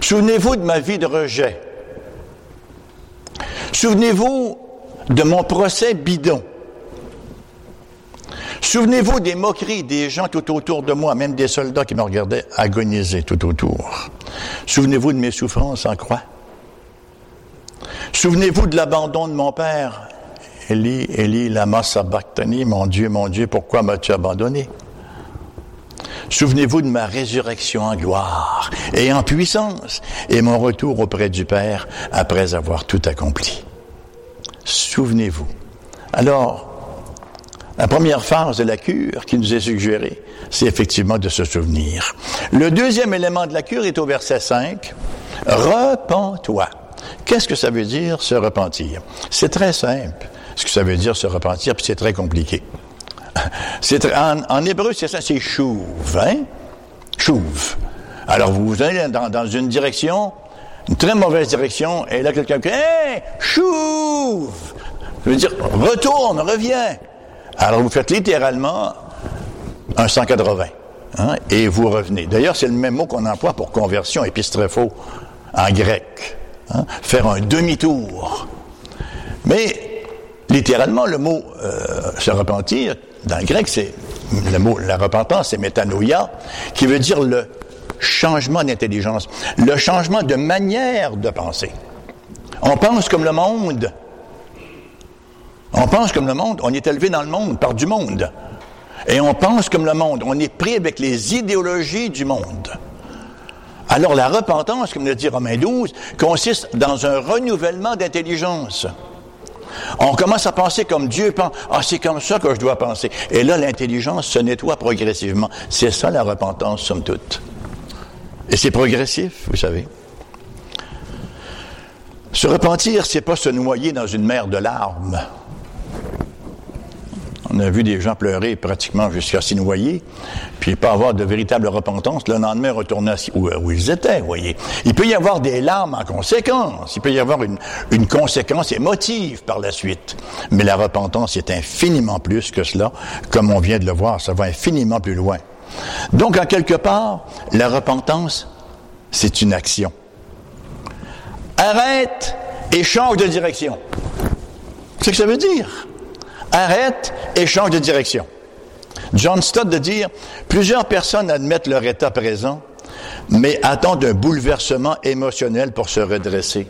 Souvenez-vous de ma vie de rejet. Souvenez-vous de mon procès bidon. Souvenez-vous des moqueries des gens tout autour de moi, même des soldats qui me regardaient agoniser tout autour. Souvenez-vous de mes souffrances en croix. Souvenez-vous de l'abandon de mon père. « Élie, Élie, lama sabachthani, mon Dieu, mon Dieu, pourquoi m'as-tu abandonné? » Souvenez-vous de ma résurrection en gloire et en puissance et mon retour auprès du Père après avoir tout accompli. Souvenez-vous. Alors, la première phase de la cure qui nous est suggérée, c'est effectivement de se souvenir. Le deuxième élément de la cure est au verset cinq. « Repens-toi ». Qu'est-ce que ça veut dire, se repentir? C'est très simple. Ce que ça veut dire se repentir, puis c'est très compliqué. C'est très, en, en hébreu, c'est ça, c'est chouv, hein? Chouv. Alors, vous vous allez dans, dans une direction, une très mauvaise direction, et là, quelqu'un dit, hey, chouv! Ça veut dire, retourne, reviens. Alors, vous faites littéralement un cent quatre-vingts, hein? Et vous revenez. D'ailleurs, c'est le même mot qu'on emploie pour conversion, épistrefo, en grec. Hein? Faire un demi-tour. Mais, littéralement, le mot euh, « se repentir », dans le grec, c'est le mot « la repentance », c'est « métanoïa », qui veut dire le changement d'intelligence, le changement de manière de penser. On pense comme le monde. On pense comme le monde. On est élevé dans le monde, par du monde. Et on pense comme le monde. On est pris avec les idéologies du monde. Alors, la repentance, comme le dit Romains douze, consiste dans un renouvellement d'intelligence. On commence à penser comme Dieu pense. Ah, c'est comme ça que je dois penser. Et là, l'intelligence se nettoie progressivement. C'est ça la repentance, somme toute. Et c'est progressif, vous savez. Se repentir, c'est pas se noyer dans une mer de larmes. On a vu des gens pleurer pratiquement jusqu'à s'y noyer, puis pas avoir de véritable repentance. Le lendemain, retourner où, où ils étaient, vous voyez. Il peut y avoir des larmes en conséquence. Il peut y avoir une, une conséquence émotive par la suite. Mais la repentance est infiniment plus que cela, comme on vient de le voir. Ça va infiniment plus loin. Donc, en quelque part, la repentance, c'est une action. Arrête et change de direction. C'est ce que ça veut dire. Arrête et change de direction. John Stott de dire, plusieurs personnes admettent leur état présent, mais attendent un bouleversement émotionnel pour se redresser.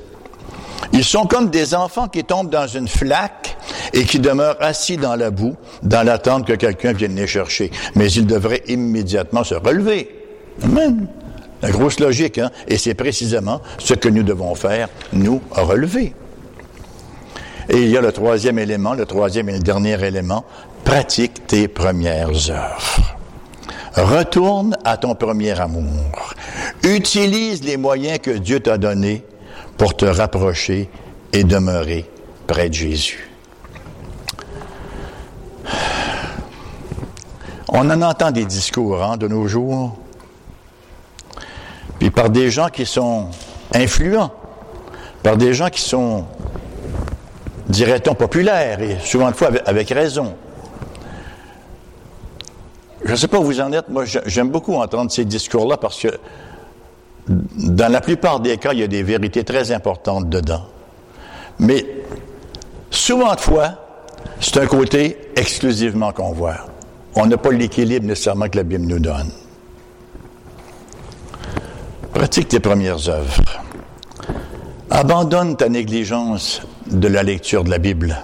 Ils sont comme des enfants qui tombent dans une flaque et qui demeurent assis dans la boue, dans l'attente que quelqu'un vienne les chercher. Mais ils devraient immédiatement se relever. Amen. La grosse logique, hein? Et c'est précisément ce que nous devons faire, nous relever. Et il y a le troisième élément, le troisième et le dernier élément, pratique tes premières œuvres. Retourne à ton premier amour. Utilise les moyens que Dieu t'a donnés pour te rapprocher et demeurer près de Jésus. On en entend des discours, hein, de nos jours, puis par des gens qui sont influents, par des gens qui sont dirait-on populaire, et souvent de fois avec, avec raison. Je ne sais pas où vous en êtes, moi j'aime beaucoup entendre ces discours-là parce que dans la plupart des cas, il y a des vérités très importantes dedans. Mais souvent de fois, c'est un côté exclusivement qu'on voit. On n'a pas l'équilibre nécessairement que la Bible nous donne. Pratique tes premières œuvres. Abandonne ta négligence de la lecture de la Bible.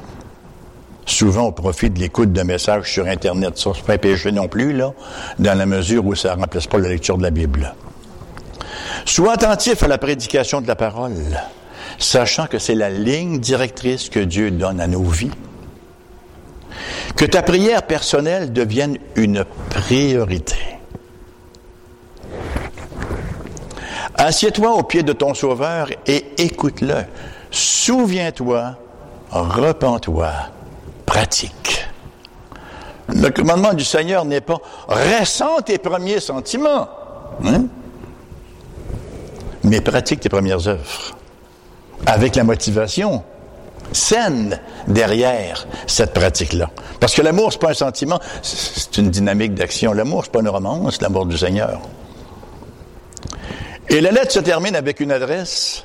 Souvent, on profite de l'écoute de messages sur Internet. Ça, c'est pas un péché non plus, là, dans la mesure où ça ne remplace pas la lecture de la Bible. Sois attentif à la prédication de la parole, sachant que c'est la ligne directrice que Dieu donne à nos vies. Que ta prière personnelle devienne une priorité. Assieds-toi au pied de ton Sauveur et écoute-le. Souviens-toi, repens-toi, pratique. Le commandement du Seigneur n'est pas « ressens tes premiers sentiments hein? », mais pratique tes premières œuvres, avec la motivation saine derrière cette pratique-là. Parce que l'amour, c'est pas un sentiment, c'est une dynamique d'action. L'amour, c'est pas une romance, l'amour du Seigneur. Et la lettre se termine avec une adresse.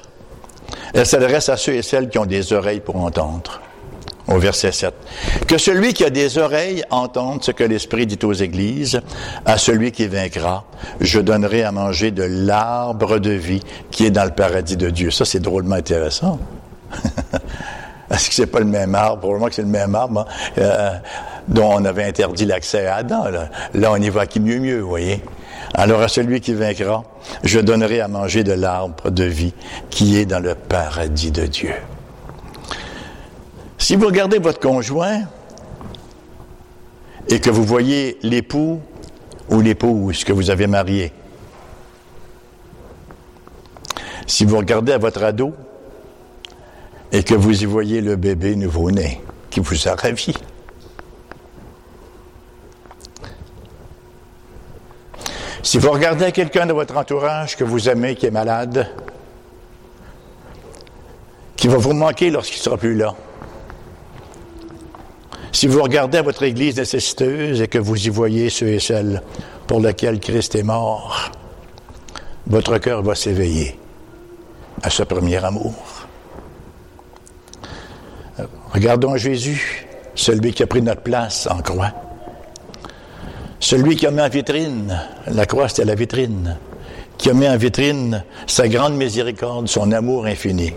Elle s'adresse à ceux et celles qui ont des oreilles pour entendre. Au verset sept. « Que celui qui a des oreilles entende ce que l'Esprit dit aux églises. À celui qui vaincra, je donnerai à manger de l'arbre de vie qui est dans le paradis de Dieu. » Ça, c'est drôlement intéressant. Est-ce que c'est pas le même arbre? Probablement que c'est le même arbre hein, euh, dont on avait interdit l'accès à Adam. Là, là on y va qui mieux mieux, vous voyez. Alors à celui qui vaincra, je donnerai à manger de l'arbre de vie qui est dans le paradis de Dieu. Si vous regardez votre conjoint et que vous voyez l'époux ou l'épouse que vous avez marié, si vous regardez à votre ado et que vous y voyez le bébé nouveau-né qui vous a ravi, si vous regardez à quelqu'un de votre entourage que vous aimez, qui est malade, qui va vous manquer lorsqu'il ne sera plus là, si vous regardez à votre Église nécessiteuse et que vous y voyez ceux et celles pour lesquels Christ est mort, votre cœur va s'éveiller à ce premier amour. Regardons Jésus, celui qui a pris notre place en croix. Celui qui a mis en vitrine, la croix c'était la vitrine, qui a mis en vitrine sa grande miséricorde, son amour infini.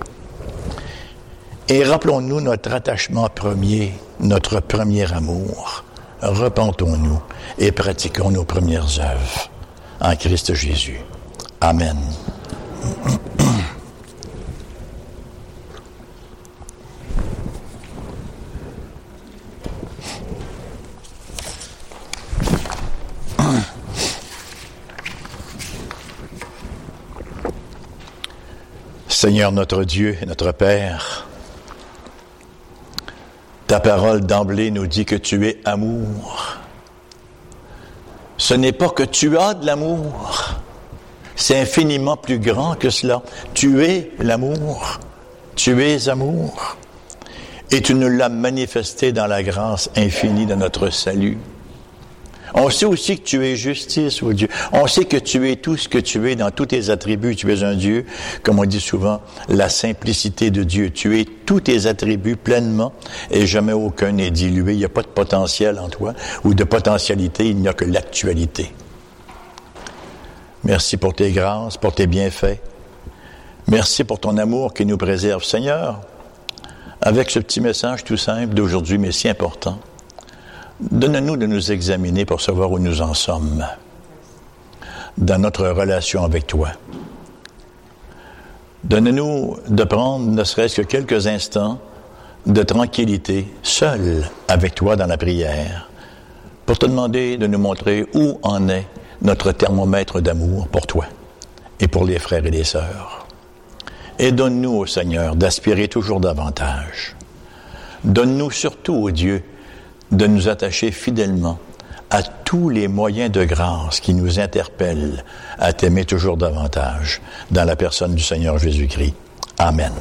Et rappelons-nous notre attachement premier, notre premier amour. Repentons-nous et pratiquons nos premières œuvres en Christ Jésus. Amen. Seigneur notre Dieu et notre Père, ta parole d'emblée nous dit que tu es amour. Ce n'est pas que tu as de l'amour. C'est infiniment plus grand que cela. Tu es l'amour. Tu es amour. Et tu nous l'as manifesté dans la grâce infinie de notre salut. On sait aussi que tu es justice, ô Dieu. On sait que tu es tout ce que tu es dans tous tes attributs. Tu es un Dieu, comme on dit souvent, la simplicité de Dieu. Tu es tous tes attributs pleinement et jamais aucun n'est dilué. Il n'y a pas de potentiel en toi ou de potentialité. Il n'y a que l'actualité. Merci pour tes grâces, pour tes bienfaits. Merci pour ton amour qui nous préserve. Seigneur, avec ce petit message tout simple d'aujourd'hui, mais si important, donne-nous de nous examiner pour savoir où nous en sommes dans notre relation avec toi. Donne-nous de prendre ne serait-ce que quelques instants de tranquillité, seul avec toi dans la prière, pour te demander de nous montrer où en est notre thermomètre d'amour pour toi et pour les frères et les sœurs. Et donne-nous, ô Seigneur, d'aspirer toujours davantage. Donne-nous surtout, ô Dieu, de nous attacher fidèlement à tous les moyens de grâce qui nous interpellent à t'aimer toujours davantage dans la personne du Seigneur Jésus-Christ. Amen.